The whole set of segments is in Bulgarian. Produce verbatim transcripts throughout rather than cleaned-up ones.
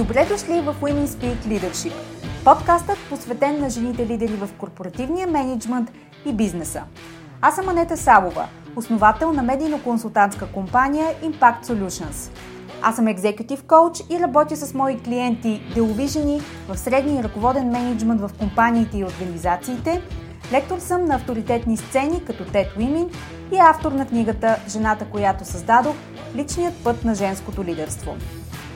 Добре дошли в Women Speak Leadership, подкастът посветен на жените лидери в корпоративния мениджмънт и бизнеса. Аз съм Анета Сабова, основател на медийно-консултантска компания Impact Solutions. Аз съм екзекютив коуч и работя с мои клиенти, делови жени в средния и ръководен мениджмънт в компаниите и организациите. Лектор съм на авторитетни сцени като TED Women и автор на книгата «Жената, която създадох – личният път на женското лидерство».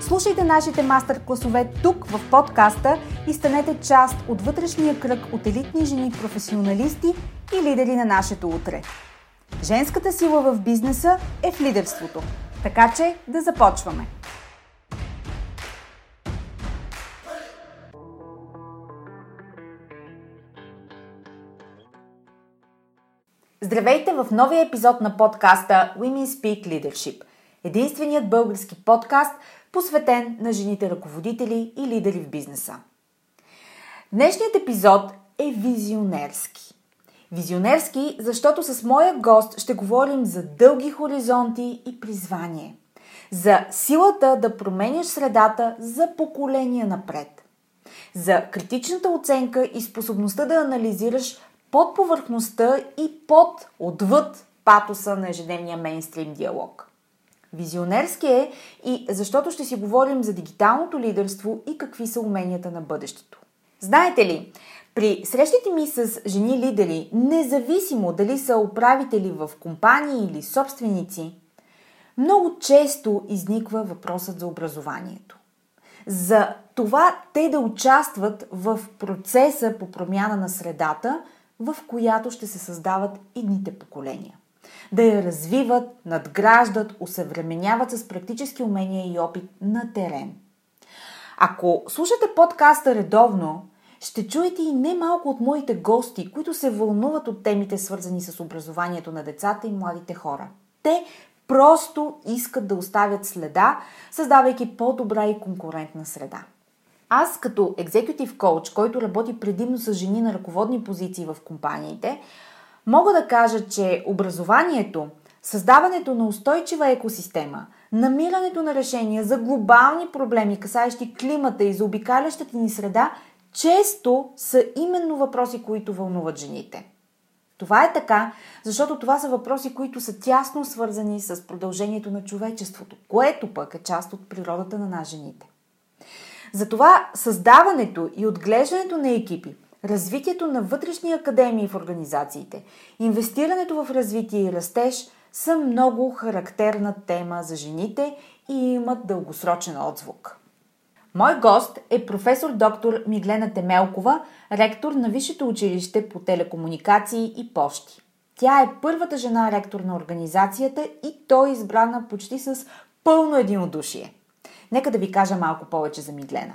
Слушайте нашите мастер-класове тук в подкаста и станете част от вътрешния кръг от елитни жени, професионалисти и лидери на нашето утре. Женската сила в бизнеса е в лидерството, така че да започваме! Здравейте в новия епизод на подкаста Women Speak Leadership, единственият български подкаст, посветен на жените ръководители и лидери в бизнеса. Днешният епизод е визионерски. Визионерски, защото с моя гост ще говорим за дълги хоризонти и призвание. За силата да променяш средата за поколения напред. За критичната оценка и способността да анализираш под повърхността и под отвъд патоса на ежедневния мейнстрим диалог. Визионерски е и защото ще си говорим за дигиталното лидерство и какви са уменията на бъдещето. Знаете ли, при срещите ми с жени лидери, независимо дали са управители в компании или собственици, много често изниква въпросът за образованието. За това те да участват в процеса по промяна на средата, в която ще се създават идните поколения. Да я развиват, надграждат, осъвременяват с практически умения и опит на терен. Ако слушате подкаста редовно, ще чуете и немалко от моите гости, които се вълнуват от темите, свързани с образованието на децата и младите хора. Те просто искат да оставят следа, създавайки по-добра и конкурентна среда. Аз като екзекютив коуч, който работи предимно с жени на ръководни позиции в компаниите, мога да кажа, че образованието, създаването на устойчива екосистема, намирането на решения за глобални проблеми, касаещи климата и заобикалящата ни среда, често са именно въпроси, които вълнуват жените. Това е така, защото това са въпроси, които са тясно свързани с продължението на човечеството, което пък е част от природата на нас жените. Затова създаването и отглеждането на екипи, развитието на вътрешни академии в организациите, инвестирането в развитие и растеж са много характерна тема за жените и имат дългосрочен отзвук. Мой гост е професор доктор Миглена Темелкова, ректор на Висшето училище по телекомуникации и пощи. Тя е първата жена ректор на организацията и той е избрана почти с пълно единодушие. Нека да ви кажа малко повече за Миглена.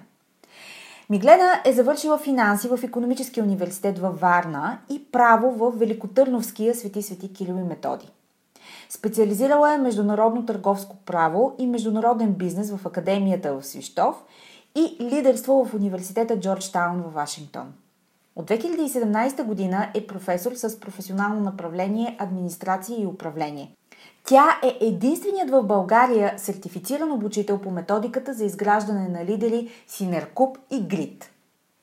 Миглена е завършила финанси в Икономическия университет във Варна и право в Великотърновския Свети Свети Кирил и Методи. Специализирала е международно търговско право и международен бизнес в Академията в Свищов и лидерство в Университета Джорджтаун във Вашингтон. От две хиляди и седемнадесета година е професор с професионално направление администрация и управление. Тя е единственият в България сертифициран обучител по методиката за изграждане на лидери Синеркуб и ГРИД.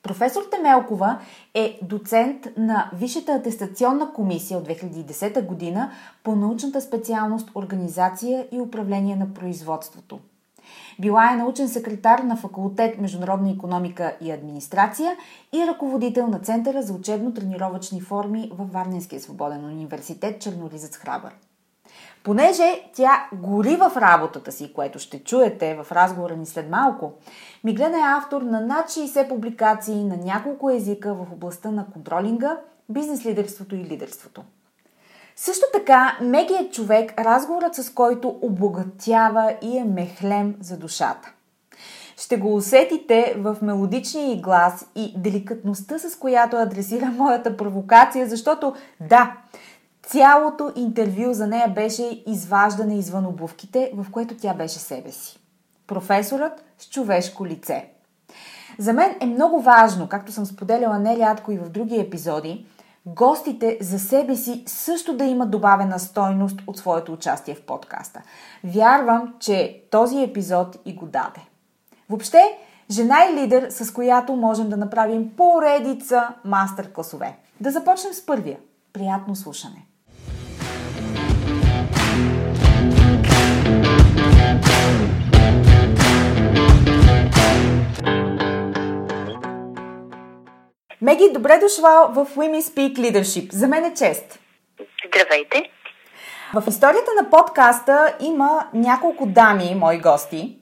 Професор Темелкова е доцент на Висшата атестационна комисия от две хиляди и десета година по научната специалност Организация и управление на производството. Била е научен секретар на факултет Международна икономика и администрация и ръководител на Центъра за учебно-тренировъчни форми във Варненския свободен университет Черноризец Храбър. Понеже тя гори в работата си, което ще чуете в разговора ни след малко, Миглена е автор на над шейсет публикации на няколко езика в областта на контролинга, бизнес-лидерството и лидерството. Също така, Меги е човек, разговорът с който обогатява и е мехлем за душата. Ще го усетите в мелодичния ѝ глас и деликатността, с която адресира моята провокация, защото да, цялото интервю за нея беше изваждане извън обувките, в което тя беше себе си. Професорът с човешко лице. За мен е много важно, както съм споделяла нерядко и в други епизоди, гостите за себе си също да имат добавена стойност от своето участие в подкаста. Вярвам, че този епизод и го даде. Въобще, жена е лидер, с която можем да направим поредица мастер-класове. Да започнем с първия. Приятно слушане! Меги, добре дошла в Women Speak Leadership. За мен е чест. Здравейте. В историята на подкаста има няколко дами, мои гости,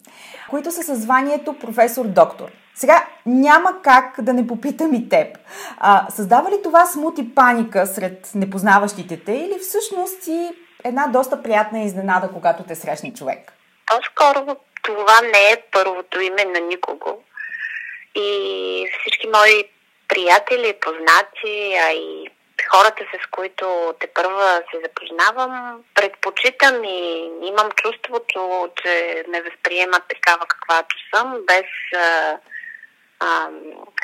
които са със званието професор-доктор. Сега няма как да не попитам и теб. А, създава ли това смут и паника сред непознаващите те или всъщност си една доста приятна изненада, когато те срещне човек? По-скоро това не е първото име на никого. И всички мои приятели, познати, а и хората, с които тепърва се запознавам, предпочитам и имам чувството, че ме възприемат такава каквато съм, без а, а,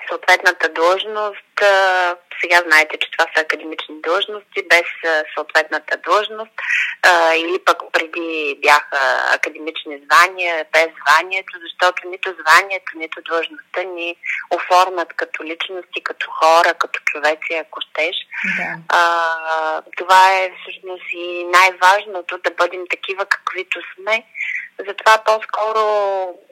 съответната длъжност. А, сега знаете, че това са академични длъжности, без а, съответната длъжност. А, или пък преди бяха академични звания, без званието, защото нито званието, нито длъжността ни оформят като личности, като хора, като човеци, ако щеш. Да. А, това е всъщност и най-важното, да бъдем такива каквито сме. Затова по-скоро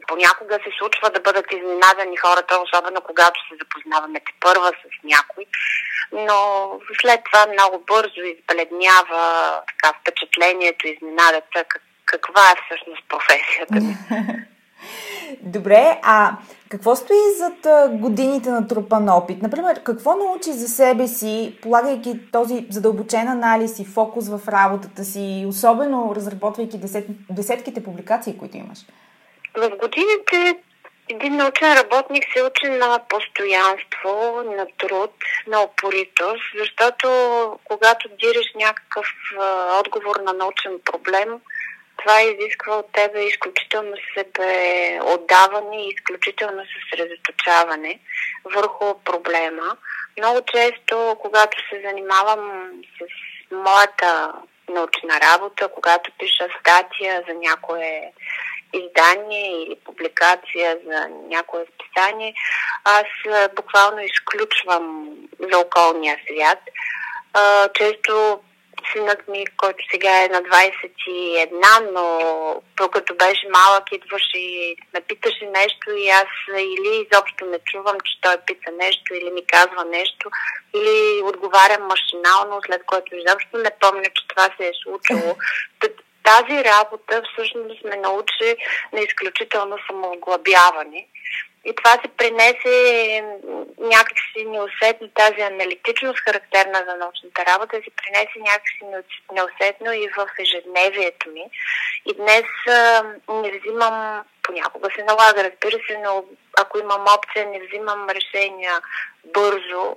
понякога се случва да бъдат изненадани хората, особено когато се запознаваме тепърва с някой, но след това много бързо избледнява така впечатлението, изненадата, каква е всъщност професията ми. Добре, а какво стои зад годините на трупан опит? Например, какво научи за себе си, полагайки този задълбочен анализ и фокус в работата си, особено разработвайки десет, десетките публикации, които имаш? В годините един научен работник се учи на постоянство, на труд, на упоритост, защото когато дириш някакъв отговор на научен проблем, това изисква от тебе изключително себеотдаване и изключително съсредоточаване върху проблема. Много често, когато се занимавам с моята научна работа, когато пиша статия за някое издание или публикация за някое списание, аз буквално изключвам за околния свят. Често синът ми, който сега е на двадесет и една, но докато беше малък, идваше и ме питаше нещо и аз или изобщо не чувам, че той пита нещо или ми казва нещо, или отговарям машинално, след което изобщо не помня, че това се е случило. Тази работа всъщност ме научи на изключително самоуглъбяване. И това се пренесе някакси неусетно, тази аналитичност, характерна за научната работа, се пренесе някакси неусетно и в ежедневието ми. И днес а, не взимам, понякога се налага, разбира се, но ако имам опция, не взимам решения бързо,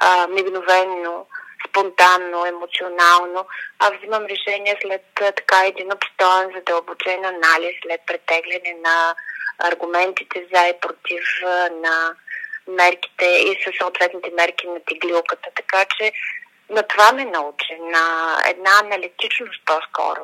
а, мигновенно, спонтанно, емоционално, а взимам решения след а, така един обстоен, задълбочен анализ, след претегляне на аргументите за и против на мерките и със съответните мерки на теглилката. Така че на това ме научи, на една аналитичност по-скоро.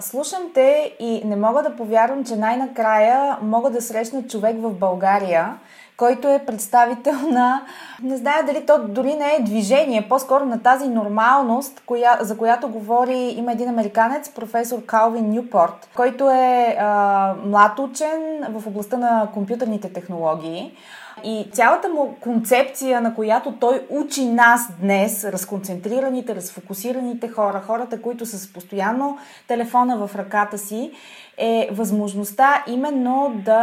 Слушам те и не мога да повярвам, че най-накрая мога да срещна човек в България, който е представител на, не зная дали то дори не е движение, по-скоро на тази нормалност, коя, за която говори, има един американец, професор Калвин Нюпорт, който е а, млад учен в областта на компютърните технологии. И цялата му концепция, на която той учи нас днес, разконцентрираните, разфокусираните хора, хората, които са с постоянно телефона в ръката си, е възможността именно да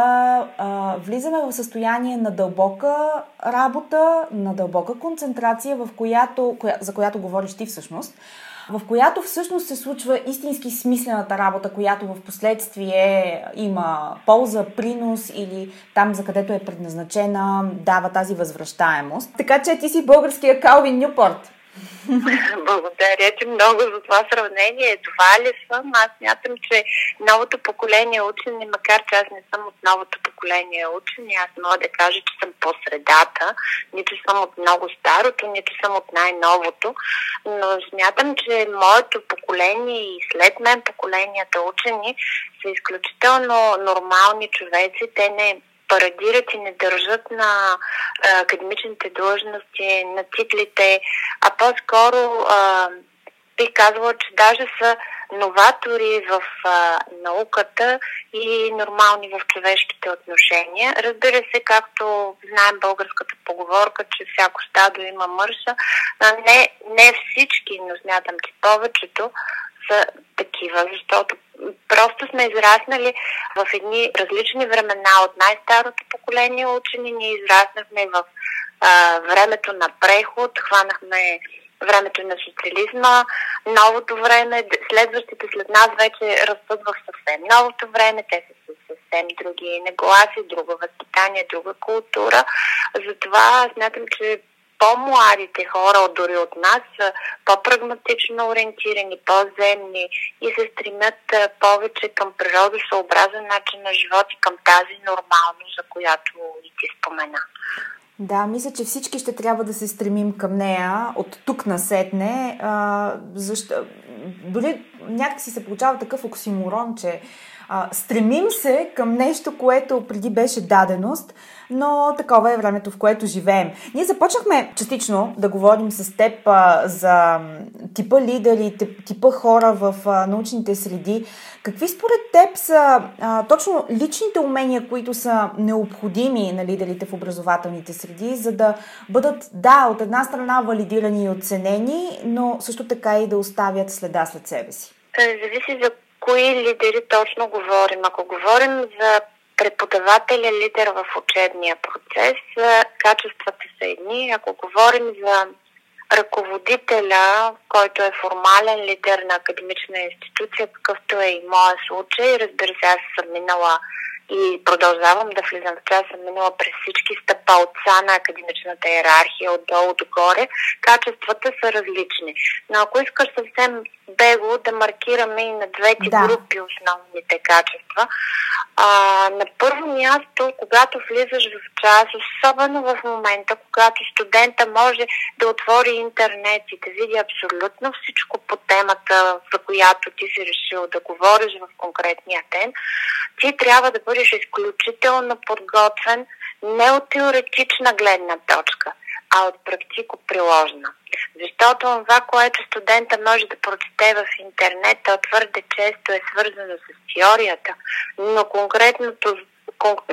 а, влизаме в състояние на дълбока работа, на дълбока концентрация, в която, коя, за която говориш ти всъщност, в която всъщност се случва истински смислената работа, която в последствие има полза, принос или там, за където е предназначена, дава тази възвръщаемост. Така че ти си българския Калвин Нюпорт. Благодаря ти много за това сравнение. Това ли съм? Аз смятам, че новото поколение учени, макар че аз не съм от новото поколение учени, аз мога да кажа, че съм по средата. Нито съм от много старото, нито съм от най-новото. Но смятам, че моето поколение и след мен поколенията учени са изключително нормални човеци. Те не парадират и не държат на а, академичните длъжности, на титлите, а по-скоро а, бих казала, че даже са новатори в а, науката и нормални в човешките отношения. Разбира се, както знаем българската поговорка, че всяко стадо има мърша, а не, не всички, но смятам, че повечето са такива, защото просто сме израснали в едни различни времена от най-старото поколение учени. Ние израснахме в а, времето на преход, хванахме времето на социализма, новото време, следващите след нас вече растат в съвсем новото време, те са със съвсем други нагласи, друго възпитание, друга култура. Затова смятам, че по-младите хора, дори от нас, са по-прагматично ориентирани, по-земни и се стремят повече към природосъобразен начин на живот и към тази нормалност, за която и ти спомена. Да, мисля, че всички ще трябва да се стремим към нея от тук насетне. А, защо... Дори някакси се получава такъв оксиморон, че а, стремим се към нещо, което преди беше даденост, но такова е времето, в което живеем. Ние започнахме частично да говорим с теб а, за типа лидери, типа хора в а, научните среди. Какви според теб са а, точно личните умения, които са необходими на лидерите в образователните среди, за да бъдат, да, от една страна валидирани и оценени, но също така и да оставят следа след себе си? Зависи за кои лидери точно говорим. Ако говорим за преподавателя, лидер в учебния процес, качествата са едни. Ако говорим за ръководителя, който е формален лидер на академична институция, какъвто е и моя случай, разбира се, аз съм минала и продължавам да влизам в това, съм минала през всички стъпалца на академичната иерархия, отдолу догоре, качествата са различни. Но ако искаш съвсем бегло да маркираме и на двете да. групи основните качества, а, на първо място, когато влизаш в час, особено в момента, когато студента може да отвори интернет и да види абсолютно всичко по темата, за която ти си решил да говориш в конкретния ден, ти трябва да бъдеш изключително подготвен не от теоретична гледна точка, а от практико-приложна. Защото това, което студента може да прочете в интернет, то твърде често е свързано с теорията, но конкретното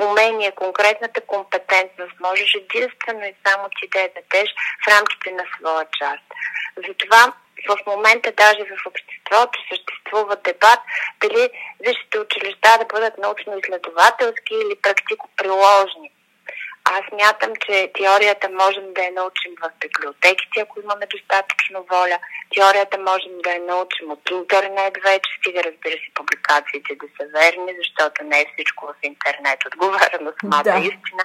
умение, конкретната компетентност можеш единствено и само ти да я дадеш в рамките на своя част. Затова в момента даже в обществото съществува дебат дали висшите училища да бъдат научно-изследователски или практико-приложни. Аз мятам, че теорията можем да я научим в библиотеките, ако имаме достатъчно воля. Теорията можем да я научим от интернет вече, стига, разбира се, публикациите да са верни, защото не е всичко в интернет отговаря на самата да. истина.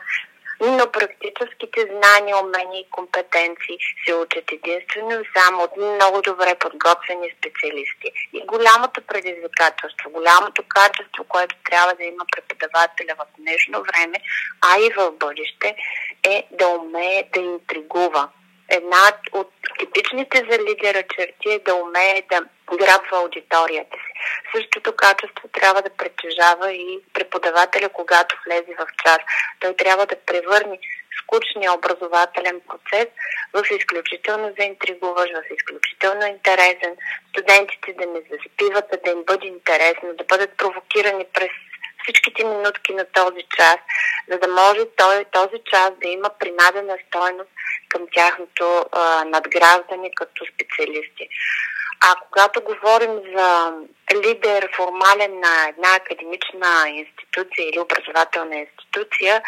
Но практическите знания, умения и компетенции се учат единствено само от много добре подготвени специалисти. И голямото предизвикателство, голямото качество, което трябва да има преподавателя в днешно време, а и в бъдеще, е да умее да интригува. Една от типичните за лидера черти е да умее да грабва аудиторията си. Същото качество трябва да притежава и преподавателя, когато влезе в час. Той трябва да превърне скучния образователен процес в изключително заинтригуващ, в изключително интересен. Студентите да не заспиват, да им бъде интересно, да бъдат провокирани през всичките минутки на този час, за да може този, този час да има принадена стойност към тяхното а, надграждане като специалисти. А когато говорим за лидер формален на една академична институция или образователна институция,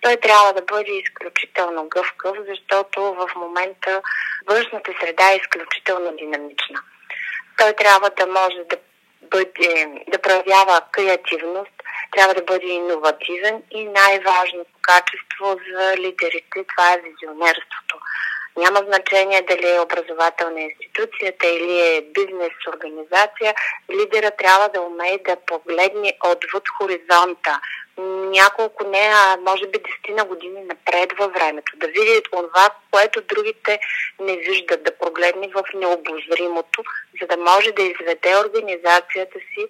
той трябва да бъде изключително гъвкав, защото в момента външната среда е изключително динамична. той трябва да може да бъде, да проявява креативност, трябва да бъде иновативен и най-важното качество за лидерите, това е визионерството. Няма значение дали е образователна институцията или е бизнес организация, лидера трябва да умее да погледне отвъд хоризонта. Няколко не, а може би десетина години напред във времето. Да види това, което другите не виждат, да прогледне в необозримото, за да може да изведе организацията си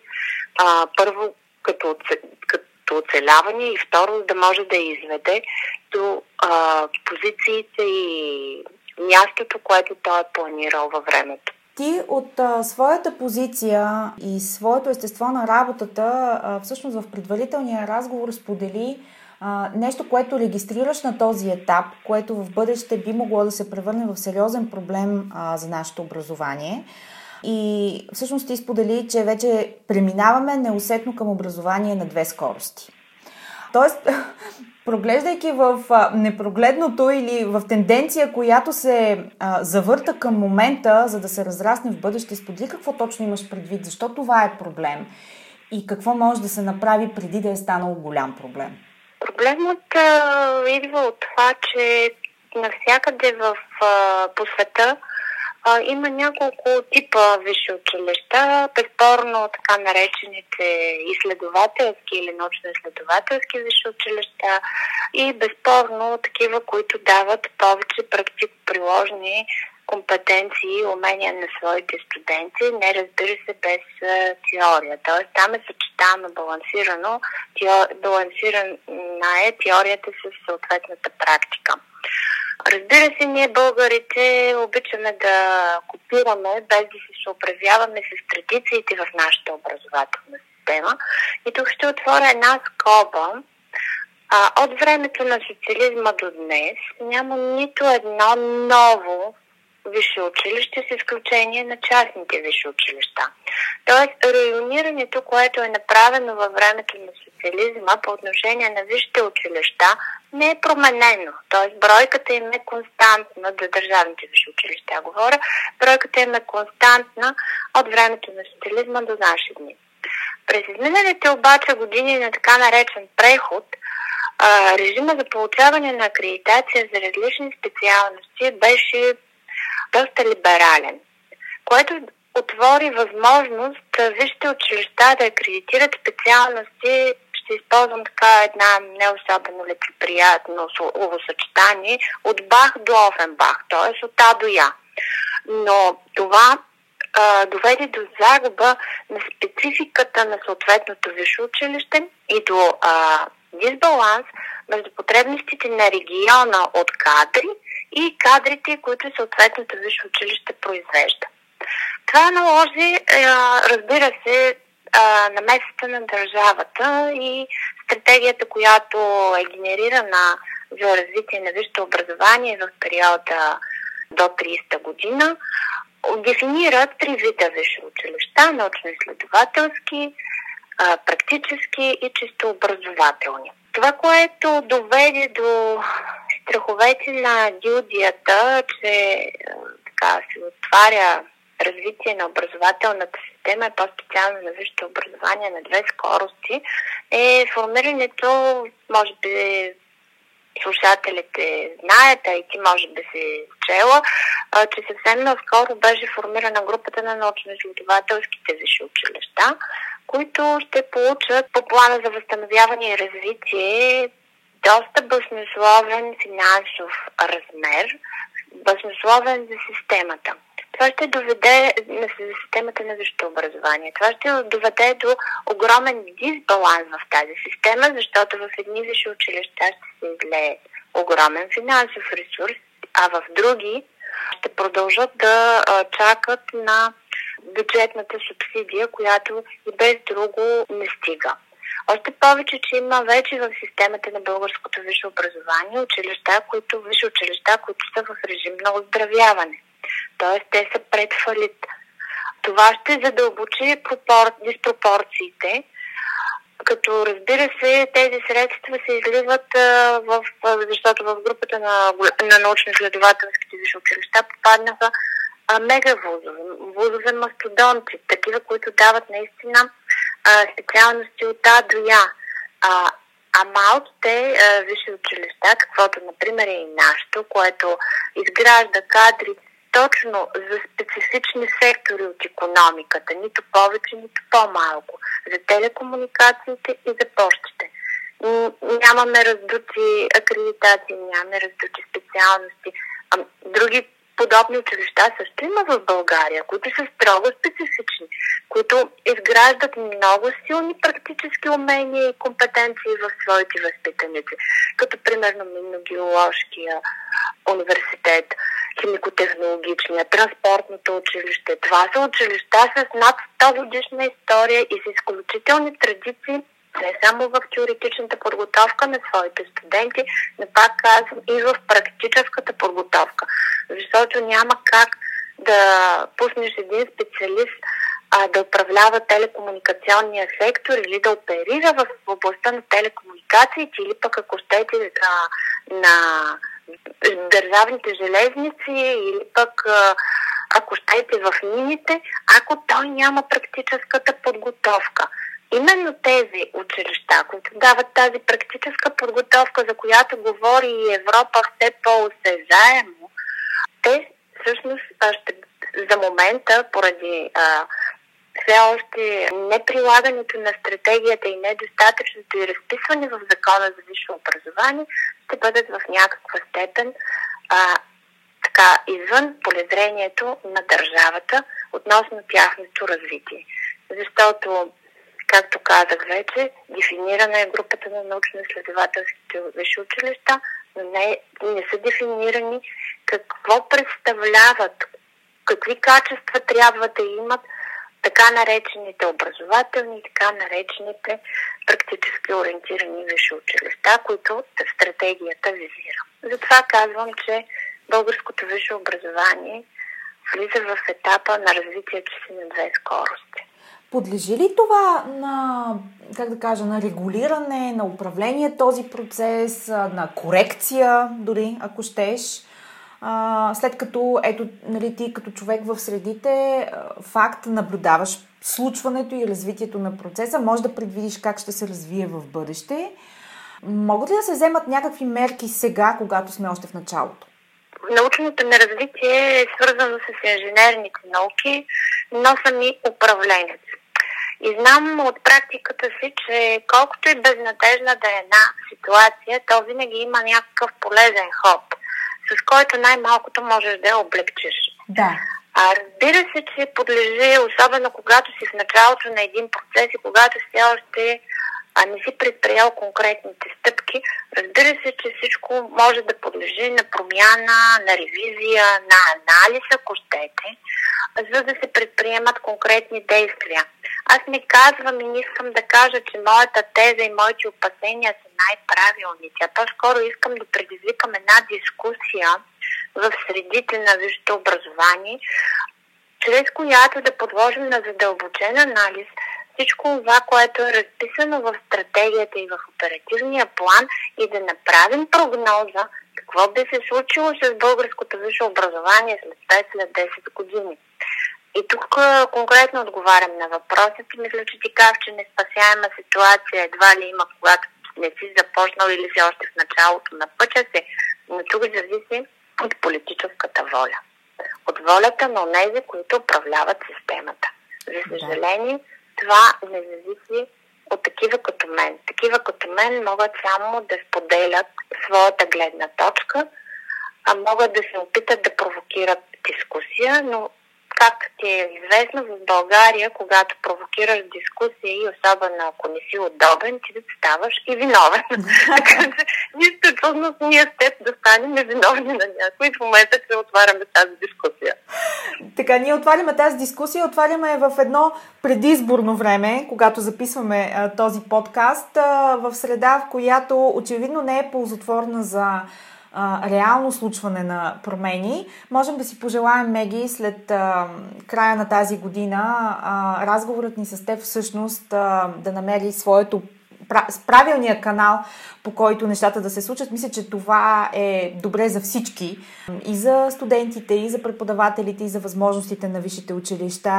а, първо като, като оцеляване и второ да може да изведе до а, позициите и мястото, което той е планирал във времето. Ти от а, своята позиция и своето естество на работата, а, всъщност в предварителния разговор сподели а, нещо, което регистрираш на този етап, което в бъдеще би могло да се превърне в сериозен проблем а, за нашето образование. И всъщност ти сподели, че вече преминаваме неусетно към образование на две скорости. Тоест, проглеждайки в непрогледното или в тенденция, която се а, завърта към момента, за да се разрасне в бъдеще, сподели какво точно имаш предвид, защо това е проблем и какво може да се направи преди да е станал голям проблем? Проблемът а, идва от това, че навсякъде в, а, по света а, има няколко типа висши училища, безспорно така наречените изследователски или научно-изследователски висши училища и безспорно такива, които дават повече практико-приложни компетенции и умения на своите студенти, не разбира се без а, теория. Т.е. там е съчетано балансирано, теор... балансирана е теорията с съответната практика. Разбира се, ние българите обичаме да копираме, без да се съобразяваме с традициите в нашата образователна система. И тук ще отворя една скоба. А, от времето на социализма до днес няма нито едно ново висше училище, с изключение на частните висши училища. Тоест, районирането, което е направено във времето на социализма по отношение на висшите училища, не е променено. Тоест, бройката им е константна, за държавните висши училища говоря, бройката им е константна от времето на социализма до наши дни. През изминалите обаче години на така наречен преход, режима за получаване на акредитация за различни специалности беше доста либерален, което отвори възможност висшите училища да акредитират специалности, ще използвам така една не особено лицеприятно словосъчетание, от Бах до Офенбах, т.е. от А до Я. Но това а, доведе до загуба на спецификата на съответното висше училище и до а, дисбаланс между потребностите на региона от кадри и кадрите, които съответното висше училище произвежда. Това наложи, разбира се, намесата на държавата и стратегията, която е генерирана за развитие на висшето образование в периода до тридесета година, дефинира три вида висши училища, научно-изследователски, практически и чисто образователни. Това, което доведе до страховете на гилдията, че така се отваря развитие на образователната система и по-специално на висшето образование на две скорости, е формирането, може би слушателите знаят, а и ти може би си чела, че съвсем наскоро беше формирана групата на научно-изследователските висши училища, които ще получат по плана за възстановяване и развитие доста баснословен финансов размер, баснословен за системата. Това ще доведе на системата на висшето образование. Това ще доведе до огромен дисбаланс в тази система, защото в едни висши училища ще се излее огромен финансов ресурс, а в други ще продължат да чакат на бюджетната субсидия, която и без друго не стига. Още повече, че има вече в системата на българското висше образование училища, които, висши училища, които са в режим на оздравяване. Тоест, те са пред фалит. Това ще задълбочи пропор... диспропорциите, като разбира се, тези средства се изливат, а, в, защото в групата на, на научно-изследователските висши училища попаднаха мегавузове, вузове мастодонти, такива, които дават наистина а, специалности от А до Я. А, а малките а, висши училища, каквото, например, е и нашето, което изгражда кадри точно за специфични сектори от икономиката, нито повече, нито по-малко, за телекомуникациите и за пощите. Нямаме раздути акредитации, нямаме раздути специалности. А, други подобни училища също има в България, които са строго специфични, които изграждат много силни практически умения и компетенции в своите възпитаници, като примерно Минногеологския университет, химико-технологичния, транспортното училище. Това са училища с над сто годишна история и с изключителни традиции, не само в теоретичната подготовка на своите студенти, но пак казвам и в практическата подготовка. Защото няма как да пуснеш един специалист а, да управлява телекомуникационния сектор или да оперира в областта на телекомуникациите или пък ако щете а, на държавните железници или пък а, ако щете в мините, ако той няма практическата подготовка. Именно тези училища, които дават тази практическа подготовка, за която говори и Европа все по-осезаемо, те всъщност ще, за момента, поради а, все още неприлагането на стратегията и недостатъчното и разписване в Закона за висше образование, ще бъдат в някаква степен а, така извън полезрението на държавата относно тяхното развитие. Защото, както казах вече, дефинирана е групата на научно-изследователските висши училища, но не, не са дефинирани какво представляват, какви качества трябва да имат така наречените образователни, така наречените практически ориентирани висши училища, които стратегията визира. Затова казвам, че българското висше образование влиза в етапа на развитието си на две скорости. Подлежи ли това на, как да кажа, на регулиране, на управление този процес, на корекция дори, ако щеш? А, след като, ето, нали, ти като човек в средите, факт, наблюдаваш случването и развитието на процеса, може да предвидиш как ще се развие в бъдеще. Могат ли да се вземат някакви мерки сега, когато сме още в началото? Научното на развитие е свързано с инженерните науки, но сами управленец. И знам от практиката си, че колкото и безнадежна да е една ситуация, то винаги има някакъв полезен ход, с който най-малкото можеш да я облегчиш. Да. А, разбира се, че подлежи, особено когато си в началото на един процес и когато си още а, не си предприял конкретните стъпки, разбира се, че всичко може да подлежи на промяна, на ревизия, на анализ, ако щете, за да се предприемат конкретни действия. Аз не казвам и не искам да кажа, че моята теза и моите опасения са най-правилните. По-скоро искам да предизвикам една дискусия в средите на висшето образование, чрез която да подложим на задълбочен анализ всичко това, което е разписано в стратегията и в оперативния план и да направим прогноза какво би се случило с българското висше образование след пет, след десет години. И тук конкретно отговарям на въпросите. Мисля, че ти казах, че неспасяема ситуация едва ли има, когато не си започнал или си още в началото на пътя си, но тук зависи от политическата воля. От волята на онези, които управляват системата. За съжаление, това не зависи от такива като мен. Такива като мен могат само да споделят своята гледна точка, а могат да се опитат да провокират дискусия, но както ти е известно, в България, когато провокираш дискусия и особено ако не си удобен, ти да ставаш и виновен. Така че нищо трудно с ние с теб да станем невиновни на някой и в момента ще отваряме тази дискусия. Така, ние отваряме тази дискусия, отваряме в едно предизборно време, когато записваме а, този подкаст, а, в среда, в която очевидно не е ползотворна за реално случване на промени. Можем да си пожелаем, Меги, след а, края на тази година а, разговорът ни с теб всъщност а, да намери своето с правилния канал, по който нещата да се случат. Мисля, че това е добре за всички. И за студентите, и за преподавателите, и за възможностите на висшите училища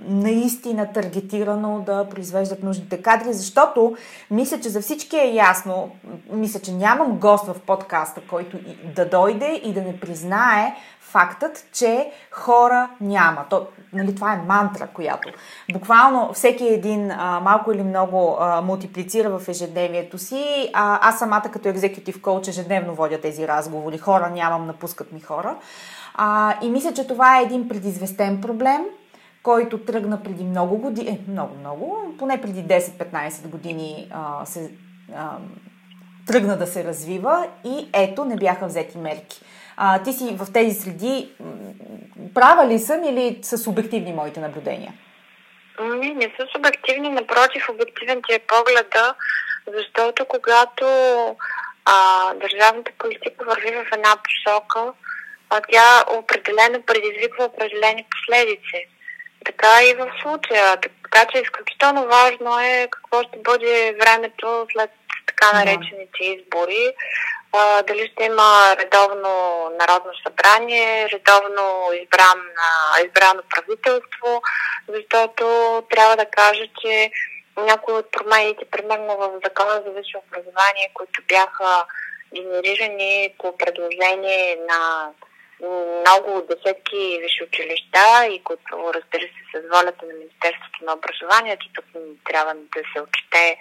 наистина таргетирано да произвеждат нужните кадри, защото мисля, че за всички е ясно. Мисля, че нямам гост в подкаста, който да дойде и да не признае фактът, че хора няма. То, нали, това е мантра, която буквално всеки един а, малко или много а, мултиплицира в ежедневието си. А, аз самата като екзекютив коуч ежедневно водя тези разговори. Хора нямам, напускат ми хора. А, и мисля, че това е един предизвестен проблем, който тръгна преди много години, е, много-много, поне преди десет-петнайсет години а, се а, тръгна да се развива и ето не бяха взети мерки. А, ти си в тези среди, права ли съм или са субективни моите наблюдения? Не, не са субективни, напротив, обективен ти е погледа, защото когато а, държавната политика върви в една посока, а тя определено предизвиква определени последици. Така и в случая. Така че изключително важно е какво ще бъде времето след така наречените избори. А, дали ще има редовно народно събрание, редовно избран, избрано правителство, защото трябва да кажа, че някои от промените, примерно в Закона за висше образование, които бяха генерирани по предложение на много десетки висши училища и които разбира се с волята на Министерството на образованието, тук трябва да се отчете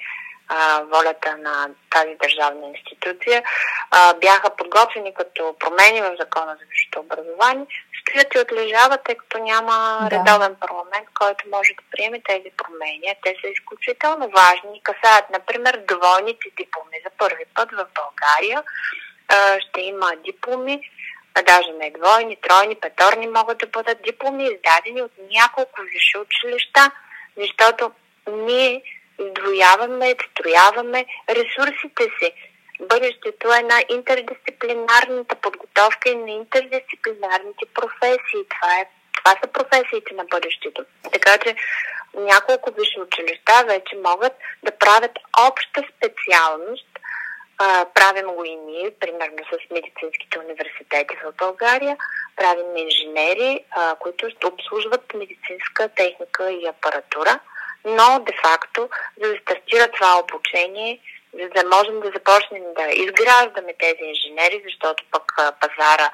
а, волята на тази държавна институция, а, бяха подготвени като промени в Закона за висшето образование, стоят и отлежават, тъй като няма да. редовен парламент, който може да приеме тези промени. Те са изключително важни и касаят, например, двойните дипломи. За първи път в България а, ще има дипломи, а даже не двойни, тройни, петорни могат да бъдат дипломи, издадени от няколко висши училища, защото ние издвояваме, строяваме ресурсите си. Бъдещето е на интердисциплинарната подготовка и на интердисциплинарните професии. Това, е, това са професиите на бъдещето. Така че няколко висши училища вече могат да правят обща специалност. Правим го и ние, примерно с медицинските университети в България. Правим инженери, които обслужват медицинска техника и апаратура, но де-факто, за да стартира това обучение, за да можем да започнем да изграждаме тези инженери, защото пък пазара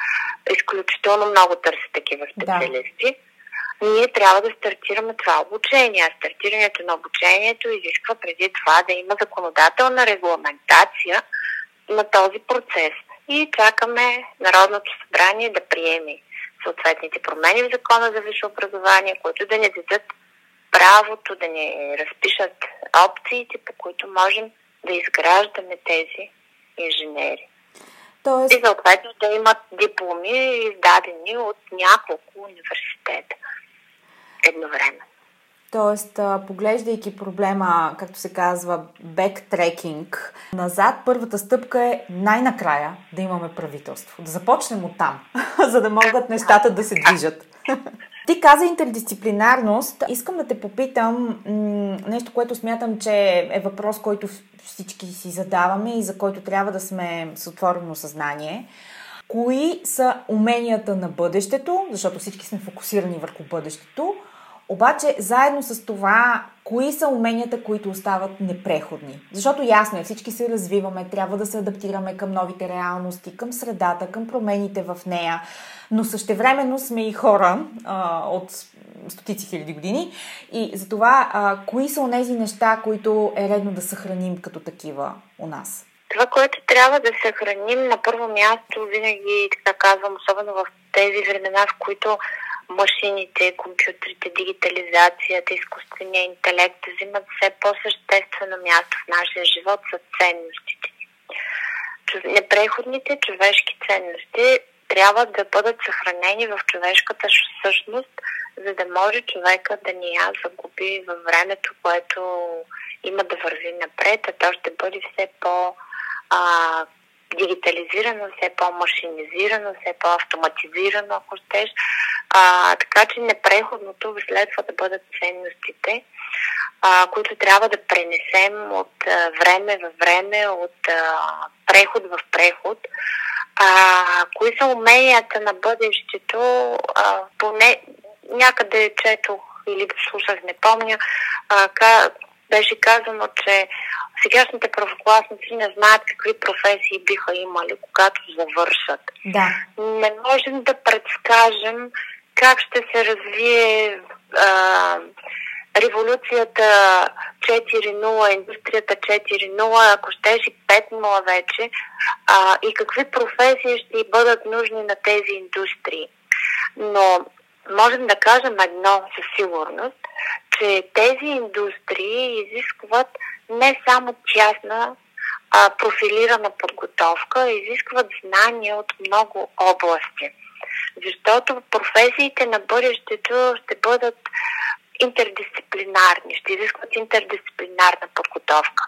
изключително много търси такива специалисти. Да. Ние трябва да стартираме това обучение. А стартирането на обучението изисква преди това да има законодателна регламентация на този процес. И чакаме Народното събрание да приеме съответните промени в Закона за висше образование, които да ни дадат правото, да ни разпишат опциите, по които можем да изграждаме тези инженери. Тоест... И съответно да имат дипломи, издадени от няколко университета едновременно. Тоест, поглеждайки проблема, както се казва, бектрекинг, назад първата стъпка е най-накрая да имаме правителство. Да започнем оттам, за да могат нещата да се движат. Ти каза интердисциплинарност. Искам да те попитам м- нещо, което смятам, че е въпрос, който всички си задаваме и за който трябва да сме с отворено съзнание. Кои са уменията на бъдещето, защото всички сме фокусирани върху бъдещето, обаче заедно с това, кои са уменията, които остават непреходни? Защото ясно е, всички се развиваме, трябва да се адаптираме към новите реалности, към средата, към промените в нея, но същевременно сме и хора а, от стотици хиляди години и затова а, кои са онези неща, които е редно да съхраним като такива у нас? Това, което трябва да съхраним на първо място, винаги така казвам, особено в тези времена, в които машините, компютрите, дигитализацията, изкуствения интелект взимат все по-съществено място в нашия живот са ценностите. Непреходните човешки ценности трябва да бъдат съхранени в човешката същност, за да може човека да ни я загуби във времето, което има да върви напред, а то ще бъде все по- а, дигитализирано, все по-машинизирано, все по-автоматизирано, ако щеш. А, така че непреходното следва да бъдат ценностите. а, които трябва да пренесем от а, време във време, от а, преход в преход. А, кои са уменията на бъдещето, а, поне някъде четох или слушах, не помня, а, ка, беше казано, че сегашните първокласници не знаят какви професии биха имали, когато завършат. Да. Не можем да предскажем как ще се развие а, революцията четири нула, индустрията четири нула, ако щеш и пет нула вече, а, и какви професии ще бъдат нужни на тези индустрии. Но можем да кажем едно със сигурност, че тези индустрии изискват не само тясна а, профилирана подготовка, изискват знания от много области. Защото професиите на бъдещето ще бъдат интердисциплинарни, ще изискват интердисциплинарна подготовка.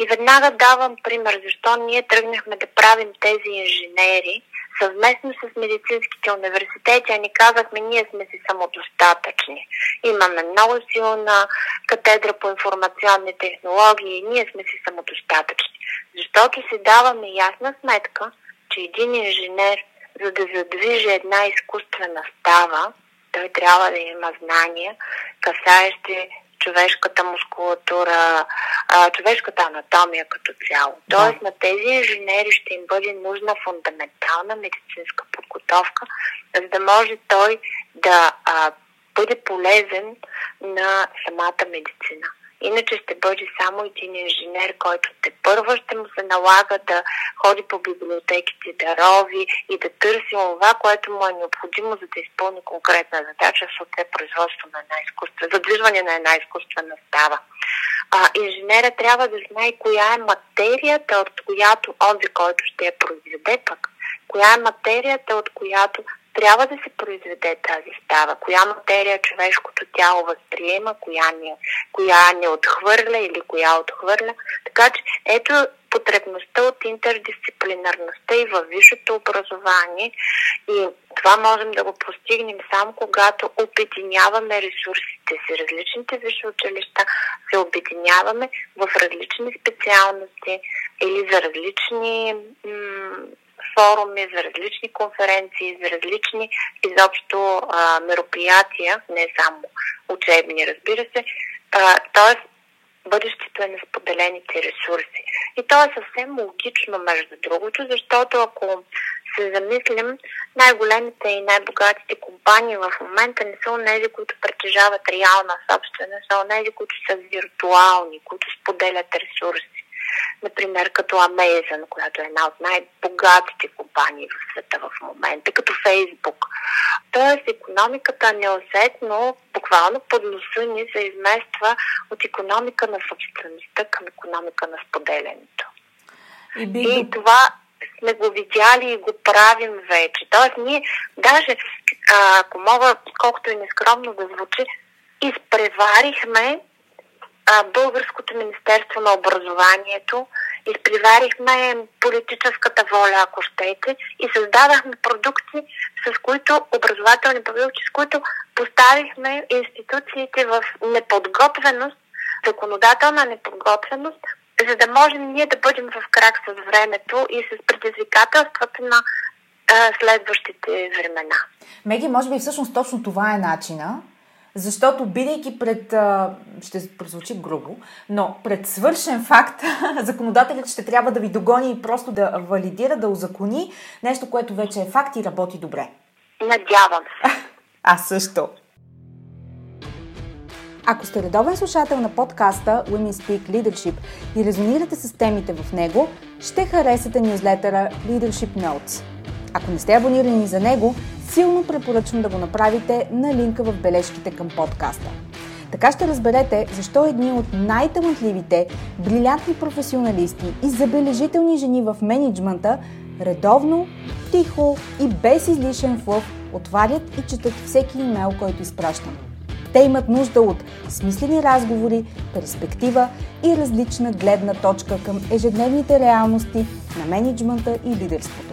И веднага давам пример, защо ние тръгнахме да правим тези инженери съвместно с медицинските университети, а ни казахме, ние сме си самодостатъчни. Имаме много силна катедра по информационни технологии и ние сме си самодостатъчни. Защото си даваме ясна сметка, че един инженер, за да задвижи една изкуствена става, той трябва да има знания, касаещи човешката мускулатура, човешката анатомия като цяло. Тоест на тези инженери ще им бъде нужна фундаментална медицинска подготовка, за да може той да а, бъде полезен на самата медицина. Иначе ще бъде само един инженер, който тепърва ще му се налага да ходи по библиотеките, да рови и да търси това, което му е необходимо, за да изпълни конкретна задача, защото е производство на една изкуствена, задвижване на една изкуствена става. А, инженера трябва да знае коя е материята, от която онзи, който ще я произведе пък, коя е материята, от която трябва да се произведе тази става, коя материя човешкото тяло възприема, коя не, коя не отхвърля или коя отхвърля. Така че ето потребността от интердисциплинарността и във висшето образование, и това можем да го постигнем само когато обединяваме ресурсите си. Различните висши училища се обединяваме в различни специалности или за различни м- форуми, за различни конференции, за различни изобщо а, мероприятия, не само учебни, разбира се. А, тоест, бъдещето е на споделените ресурси. И то е съвсем логично, между другото, защото ако се замислим, най-големите и най-богатите компании в момента не са онези, които притежават реална собственост, а онези, които са виртуални, които споделят ресурси. Например, като Amazon, която е една от най-богатите компании в света в момента, като Facebook. Тоест, икономиката неусетно, буквално под носа ни, се измества от икономика на собствеността към икономика на споделянето. И, би... и това сме го видяли и го правим вече. Тоест, ние даже, ако мога, колкото и нескромно да звучи, изпреварихме Българското министерство на образованието, изпреварихме политическата воля, ако щете, и създадахме продукти, с които, образователни продукти, с които поставихме институциите в неподготвеност, законодателна неподготвеност, за да можем ние да бъдем в крак с времето и с предизвикателствата на а, следващите времена. Меги, може би всъщност точно това е начина. Защото, бидейки пред, ще прозвучи грубо, но пред свършен факт, законодателят ще трябва да ви догони и просто да валидира, да узакони нещо, което вече е факт и работи добре. Надявам се. Аз също. Ако сте редовен слушател на подкаста Women Speak Leadership и резонирате с темите в него, ще харесате нюзлетъра Leadership Notes. Ако не сте абонирани за него, силно препоръчвам да го направите на линка в бележките към подкаста. Така ще разберете защо едни от най-талантливите, брилянтни професионалисти и забележителни жени в мениджмънта редовно, тихо и без излишен флъф отварят и четат всеки имейл, който изпращам. Те имат нужда от смислени разговори, перспектива и различна гледна точка към ежедневните реалности на мениджмънта и лидерството.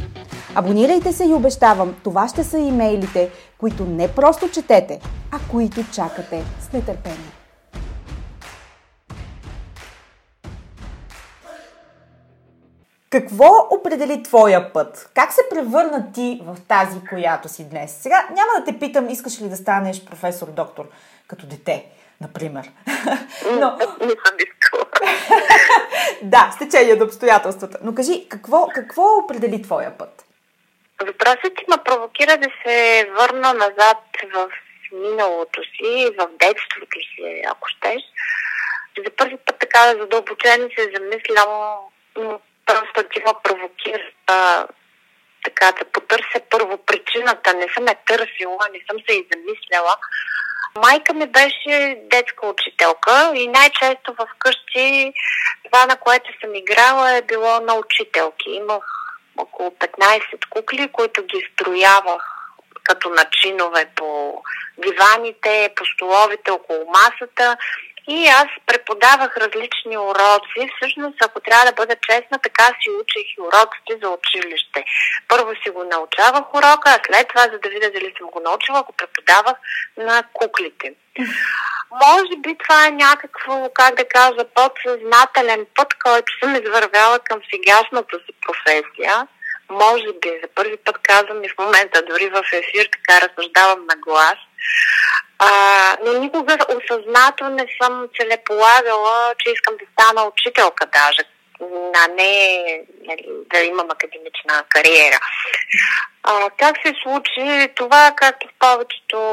Абонирайте се и обещавам, това ще са имейлите, които не просто четете, а които чакате с нетърпение. Какво определи твоя път? Как се превърна ти в тази, която си днес? Сега няма да те питам, искаш ли да станеш професор-доктор като дете, например. Но... Не съм искала. Да, с течение на обстоятелствата. Но кажи, какво, какво определи твоя път? Въпросът ти ме провокира да се върна назад в миналото си, в детството си, ако щеш. За първи път така задълбочено се замислям, просто ти ме провокира така да потърся първо причината. Не съм я търсила, не съм се и замисляла. Майка ми беше детска учителка и най-често в къщи това, на което съм играла, е било на учителки. Имах около петнайсет кукли, които ги строявах като начинове по диваните, по столовите, около масата. И аз преподавах различни уроци. Всъщност, ако трябва да бъда честна, така си учих и уроците за училище. Първо си го научавах урока, а след това, за да видя дали съм го научила, го преподавах на куклите. Може би това е някакво, как да кажа, подсъзнателен път, който съм извървяла към сегашната си професия. Може би, за първи път казвам и в момента, дори в ефир, така разсъждавам на глас. А, но никога осъзнато не съм целеполагала, че искам да стана учителка даже, а не да имам академична кариера. А, как се случи това, както в повечето,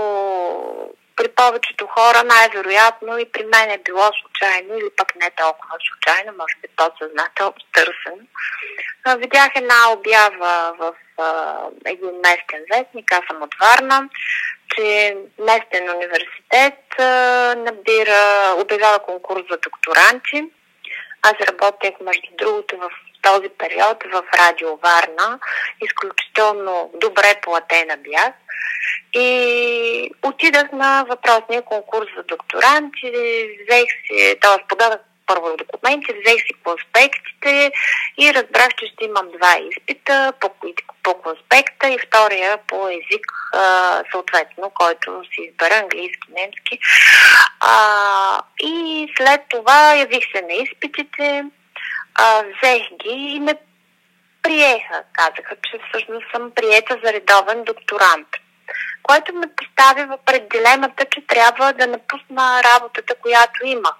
при повечето хора, най-вероятно и при мен е било случайно, или пък не толкова случайно, може би подсъзнателно, търсено. А, видях една обява в а, един местен вестник, аз съм от Варна, че местен университет а, набира, обявява конкурс за докторанти. Аз работех, между другото, в този период в Радио Варна. Изключително добре платена бях. И отидах на въпросния конкурс за докторанти. Взех си, т.е. подадах първо документи, взех си конспектите и разбрах, че ще имам два изпита по, по конспекта и втория по език, а, съответно, който си избера, английски, немски. А, и след това явих се на изпитите, а, взех ги и ме приеха. Казаха, че всъщност съм приета за редовен докторант, което ме постави пред дилемата, че трябва да напусна работата, която имах.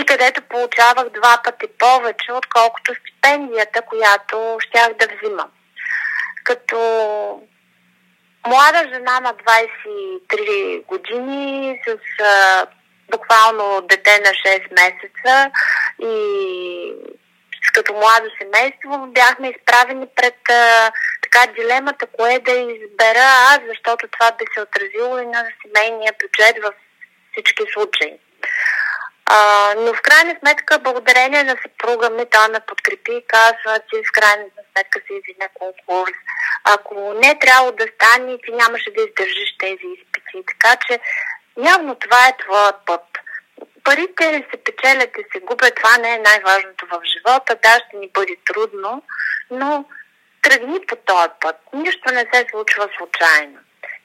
И където получавах два пъти повече, отколкото стипендията, която щях да взимам. Като млада жена на двайсет и три години, с а, буквално дете на шест месеца и като младо семейство, бяхме изправени пред а, така дилемата, кое да избера аз, защото това би се отразило и на семейния бюджет във всички случаи. А, но в крайна сметка, благодарение на съпруга ми, той ме подкрепи и казва, че в крайна сметка се извиня конкурс. Ако не трябва да стане, ти нямаше да издържиш тези изпити. Така че явно това е твоят път. Парите се печелят и се губят, това не е най-важното в живота. Да, ще ни бъде трудно, но тръгни по този път. Нищо не се случва случайно.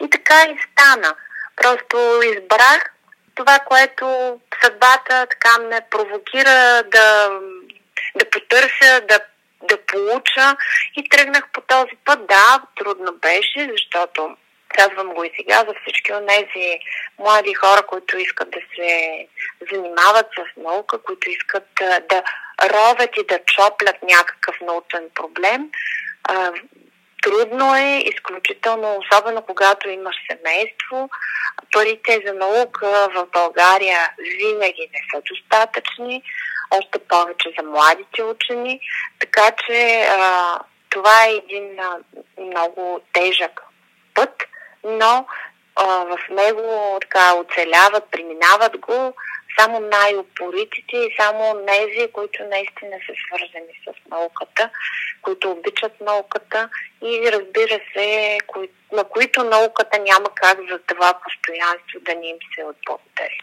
И така и стана. Просто избрах това, което съдбата така ме провокира да, да потърся, да, да получа и тръгнах по този път. Да, трудно беше, защото казвам го и сега за всички онези млади хора, които искат да се занимават с наука, които искат да, да ровят и да чоплят някакъв научен проблем. А, трудно е, изключително, особено когато имаш семейство. Парите за наука в България винаги не са достатъчни, още повече за младите учени, така че а, това е един а, много тежък път, но а, в него така оцеляват, преминават го само най-упоритите и само нези, които наистина са свързани с науката, които обичат науката и, разбира се, кои, на които науката няма как за това постоянство да не им се отблагодари.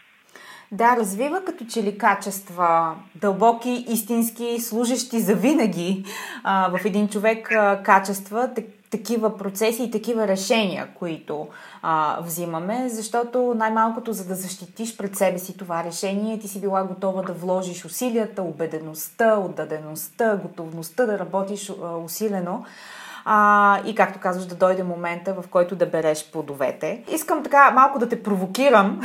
Да, развива като че ли качества, дълбоки, истински, служещи завинаги а, в един човек а, качества, такива процеси и такива решения, които а, взимаме, защото най-малкото, за да защитиш пред себе си това решение, ти си била готова да вложиш усилията, убедеността, отдадеността, готовността да работиш а, усилено. А, и както казваш, да дойде момента, в който да береш плодовете. Искам така малко да те провокирам,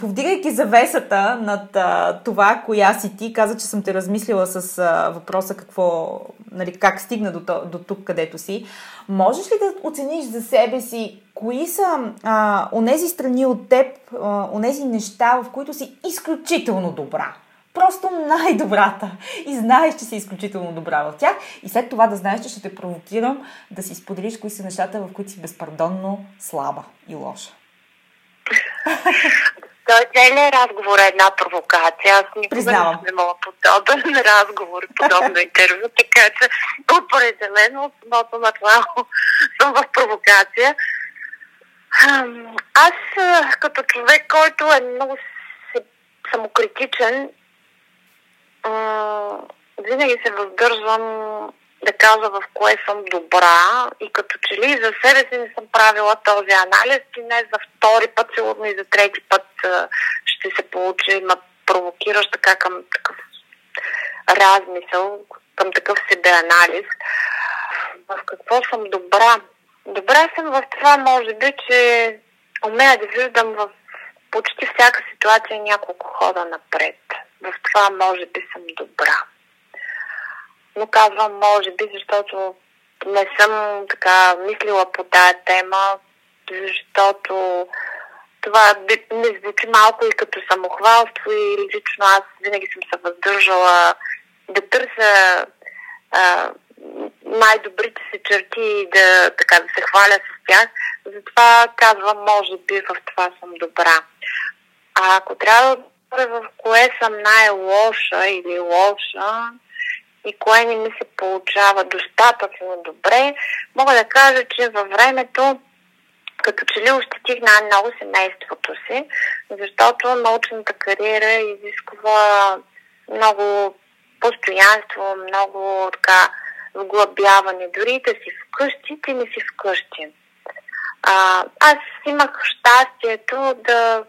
повдигайки завесата над а, това, коя си ти. Каза, че съм те размислила с а, въпроса какво, нали, как стигна до, до тук, където си. Можеш ли да оцениш за себе си кои са а, онези страни от теб, а, онези неща, в които си изключително добра? Просто най-добрата. И знаеш, че си изключително добра в тях. И след това да знаеш, че ще те провокирам да си споделиш кои са нещата, в които си безпардонно слаба и лоша. Той целият разговор е една провокация. Аз никога Признавам. не съм имала подобен разговор, подобно интервю, така че определено от самото начало съм в провокация. Аз като човек, който е много самокритичен, винаги се въздържам да кажа в кое съм добра и като че ли за себе си не съм правила този анализ и не за втори път, сигурно и за трети път ще се получи, ма провокираш така към такъв размисъл, към такъв себеанализ. В какво съм добра? Добра съм в това, може би, че умея да виждам в почти всяка ситуация няколко хода напред. В това може би съм добра. Но казвам може би, защото не съм така мислила по тая тема, защото това ми звучи малко и като самохвалство и лично аз винаги съм се въздържала да търся а, най-добрите си черти и да, така, да се хваля с тях. Затова казвам може би в това съм добра. А ако трябва да в кое съм най-лоша или лоша и кое не ми се получава достатъчно добре, мога да кажа, че във времето като че ли ощетих най-много семейството си, защото научната кариера изисква много постоянство, много така вглъбяване. Дори да си вкъщи, ти не си вкъщи. А, аз имах щастието да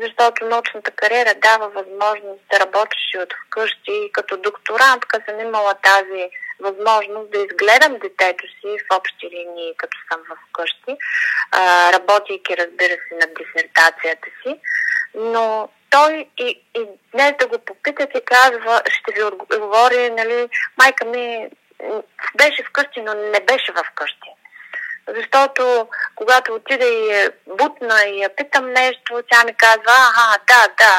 защото научната кариера дава възможност да работиш и от вкъщи. И като докторантка съм имала тази възможност да изгледам детето си в общи линии, като съм вкъщи, работейки, разбира се, над дисертацията си. Но той и, и днес да го попитате, казва, ще ви отговори, нали, майка ми беше вкъщи, но не беше вкъщи. Защото когато отида и я бутна и я питам нещо, тя ми казва, аха, да, да,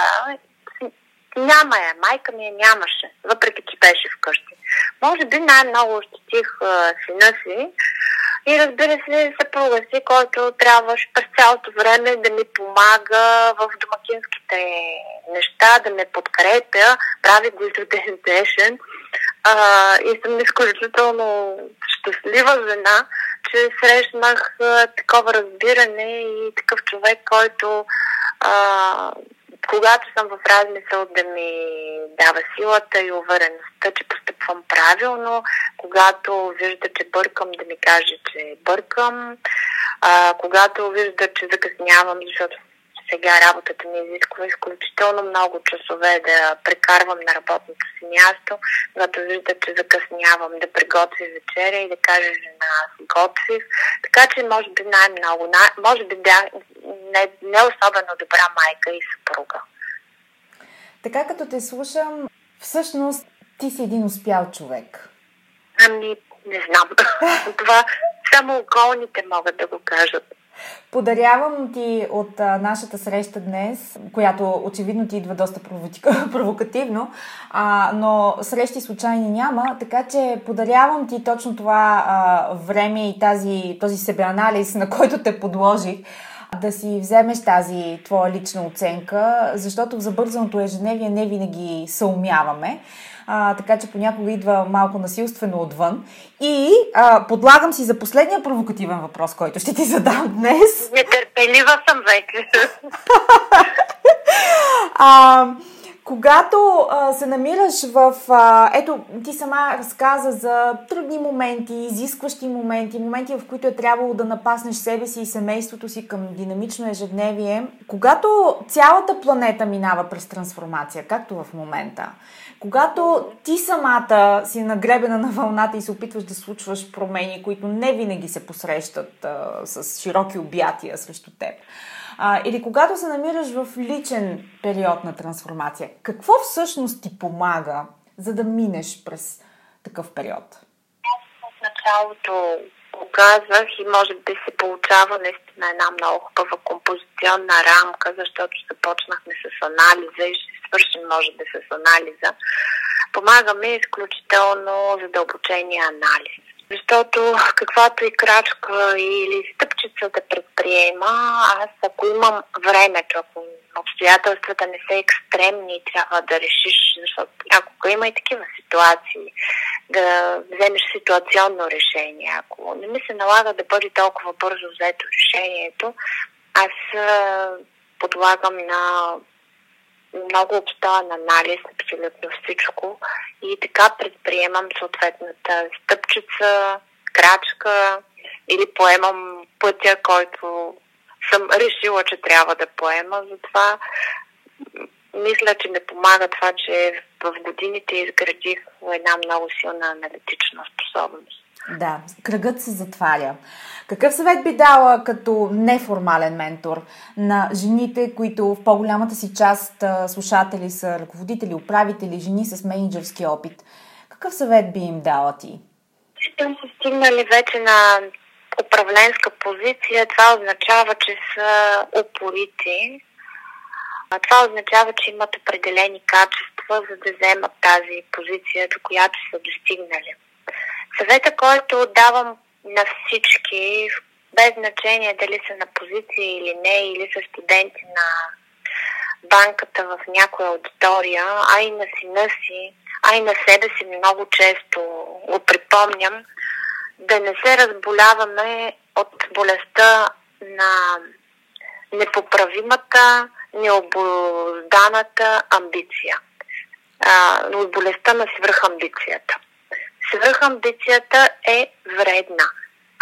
няма я, майка ми я нямаше, въпреки че беше вкъщи. Може би най-много ощетих сина си и разбира се съпруга си, който трябваше през цялото време да ми помага в домакинските неща, да ме подкрепя, прави го изроден днешен и съм изключително щастлива жена, че срещнах а, такова разбиране и такъв човек, който а, когато съм в размисъл да ми дава силата и увереността, че постъпвам правилно, когато вижда, че бъркам, да ми каже, че бъркам, а, когато вижда, че закъснявам, защото сега работата ми изисква изключително много часове да прекарвам на работното си място, когато вижда, че закъснявам, да приготвя вечеря и да кажа жена, аз готвих. Така че може би най-много, може би да, не, не особено добра майка и съпруга. Така като те слушам, всъщност ти си един успял човек. Ами, не знам. Това само околните могат да го кажат. Подарявам ти от а, нашата среща днес, която очевидно ти идва доста провокативно, а, но срещи случайни няма, така че подарявам ти точно това а, време и тази, този себеанализ, на който те подложих, да си вземеш тази твоя лична оценка, защото в забързаното ежедневие не винаги съумяваме. А, така че понякога идва малко насилствено отвън. И а, подлагам си за последния провокативен въпрос, който ще ти задам днес. Нетърпелива съм вече. А, когато а, се намираш в... А, ето, ти сама разказа за трудни моменти, изискващи моменти, моменти, в които е трябвало да напаснеш себе си и семейството си към динамично ежедневие. Когато цялата планета минава през трансформация, както в момента, когато ти самата си нагребена на вълната и се опитваш да случваш промени, които не винаги се посрещат а, с широки обятия срещу теб, а, или когато се намираш в личен период на трансформация, какво всъщност ти помага, за да минеш през такъв период? Аз в началото го казвах и може би се получава наистина една много хубава композиционна рамка, защото започнахме с анализа и ще свършим може би с анализа. Помагаме изключително задълбочения анализ. Защото каквато и крачка или стъпчица да предприема, аз ако имам времето, ако обстоятелствата не са екстремни, трябва да решиш, защото някога има и такива ситуации, да вземеш ситуационно решение. Ако не ми се налага да бъде толкова бързо взето решението, аз подлагам на много обстоен анализ абсолютно всичко и така предприемам съответната стъпчица, крачка или поемам пътя, който съм решила, че трябва да поема. Затова мисля, че ми помага това, че в годините изградих една много силна аналитична способност. Да, кръгът се затваря. Какъв съвет би дала като неформален ментор на жените, които в по-голямата си част слушатели са ръководители, управители, жени с мениджърски опит? Какъв съвет би им дала ти? Щом са стигнали вече на управленска позиция, това означава, че са упорити. Това означава, че имат определени качества, за да вземат тази позиция, до която са достигнали. Съвета, който давам на всички, без значение дали са на позиция или не, или са студенти на банката в някоя аудитория, а и на сина си, а и на себе си много често го припомням, да не се разболяваме от болестта на непоправимата, необозданата амбиция, от болестта на свръхамбицията. Свръхамбицията е вредна.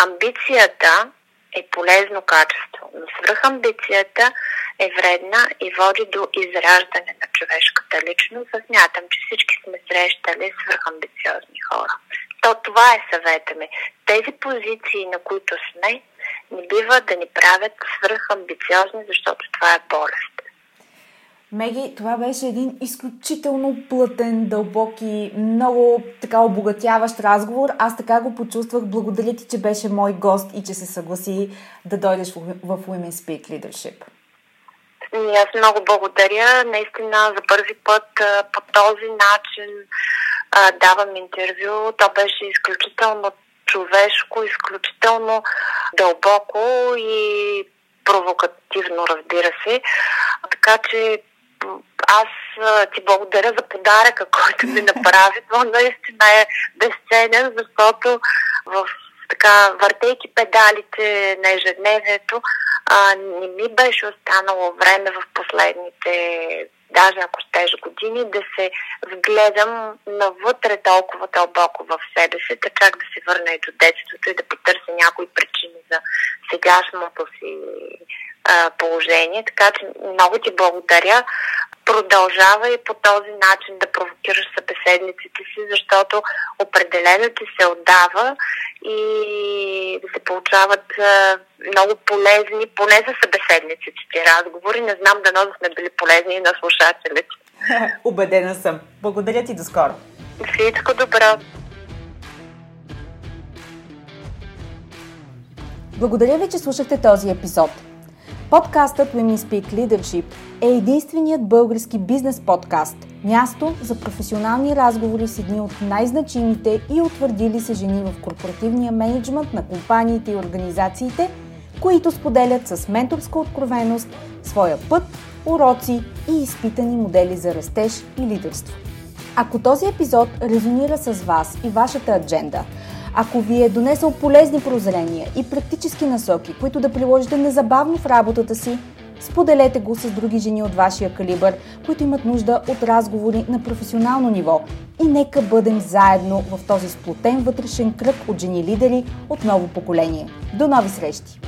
Амбицията е полезно качество, но свръхамбицията е вредна и води до израждане на човешката личност. Смятам, че всички сме срещали свръхамбициозни хора. То това е съвета ми. Тези позиции, на които сме, не бива да ни правят свръхамбициозни, защото това е болест. Меги, това беше един изключително плътен, дълбок и много така обогатяващ разговор. Аз така го почувствах. Благодаря ти, че беше мой гост и че се съгласи да дойдеш в Women Speak Leadership. И аз много благодаря. Наистина за първи път по този начин давам интервю. То беше изключително човешко, изключително дълбоко и провокативно, разбира се. Така че аз ти благодаря за подаръка, който ми направи, но наистина е безценен, защото в така, въртейки педалите на ежедневието, а, не ми беше останало време в последните, даже ако щеш години, да се вгледам навътре толкова дълбоко в себе си, да чак да се върна и до детството и да потърся някои причини за сегашното си положение, така че много ти благодаря. Продължава и по този начин да провокираш събеседниците си, защото определено ти се отдава и да се получават много полезни, поне за събеседниците ти разговори. Не знам дано да сме били полезни и на слушателите. Убедена съм. Благодаря ти, до скоро. Всичко добро. Благодаря ви, че слушахте този епизод. Подкастът Women Speak Leadership е единственият български бизнес подкаст, място за професионални разговори с едни от най-значимите и утвърдили се жени в корпоративния мениджмънт на компаниите и организациите, които споделят с менторска откровеност своя път, уроци и изпитани модели за растеж и лидерство. Ако този епизод резонира с вас и вашата адженда, ако ви е донесъл полезни прозрения и практически насоки, които да приложите незабавно в работата си, споделете го с други жени от вашия калибър, които имат нужда от разговори на професионално ниво, и нека бъдем заедно в този сплотен вътрешен кръг от жени лидери от ново поколение. До нови срещи!